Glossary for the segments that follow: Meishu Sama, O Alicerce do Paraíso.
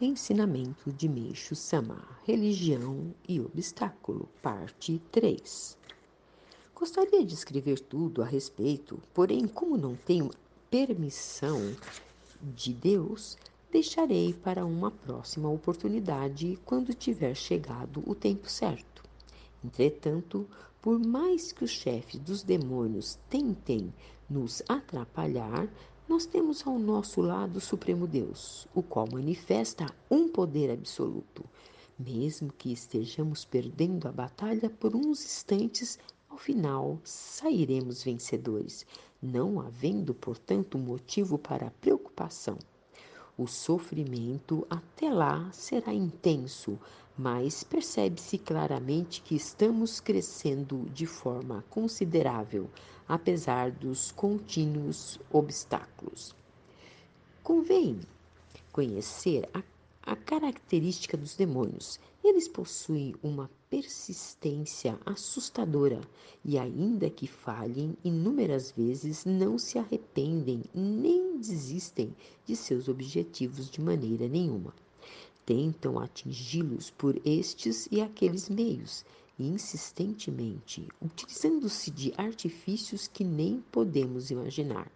Ensinamento de Meishu Sama, Religião e Obstáculo, Parte 3. Gostaria de escrever tudo a respeito, porém, como não tenho permissão de Deus, deixarei para uma próxima oportunidade quando tiver chegado o tempo certo. Entretanto, por mais que os chefes dos demônios tentem nos atrapalhar, nós temos ao nosso lado o Supremo Deus, o qual manifesta um poder absoluto. Mesmo que estejamos perdendo a batalha por uns instantes, ao final sairemos vencedores, não havendo, portanto, motivo para preocupação. O sofrimento até lá será intenso, mas percebe-se claramente que estamos crescendo de forma considerável, apesar dos contínuos obstáculos. Convém conhecer a característica dos demônios. Eles possuem uma persistência assustadora e, ainda que falhem inúmeras vezes, não se arrependem nem desistem de seus objetivos de maneira nenhuma. Tentam atingi-los por estes e aqueles meios, insistentemente, utilizando-se de artifícios que nem podemos imaginar.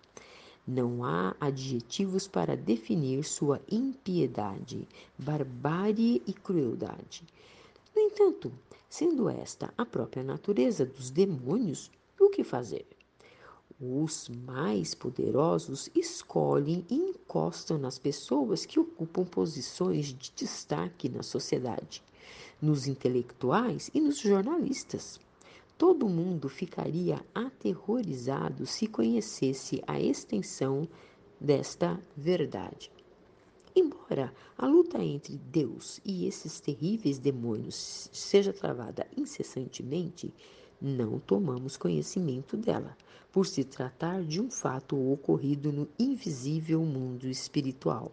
Não há adjetivos para definir sua impiedade, barbárie e crueldade. No entanto, sendo esta a própria natureza dos demônios, o que fazer? Os mais poderosos escolhem e encostam nas pessoas que ocupam posições de destaque na sociedade, nos intelectuais e nos jornalistas. Todo mundo ficaria aterrorizado se conhecesse a extensão desta verdade. Embora a luta entre Deus e esses terríveis demônios seja travada incessantemente, não tomamos conhecimento dela, por se tratar de um fato ocorrido no invisível mundo espiritual.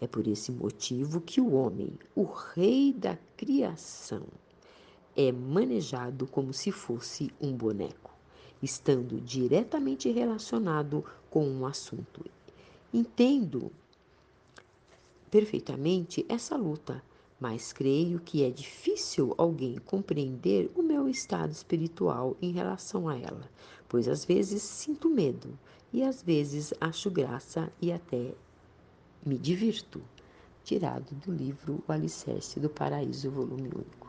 É por esse motivo que o homem, o rei da criação, é manejado como se fosse um boneco, estando diretamente relacionado com um assunto. Entendo perfeitamente essa luta, mas creio que é difícil alguém compreender o meu estado espiritual em relação a ela, pois às vezes sinto medo e às vezes acho graça e até me divirto. Tirado do livro O Alicerce do Paraíso, volume único.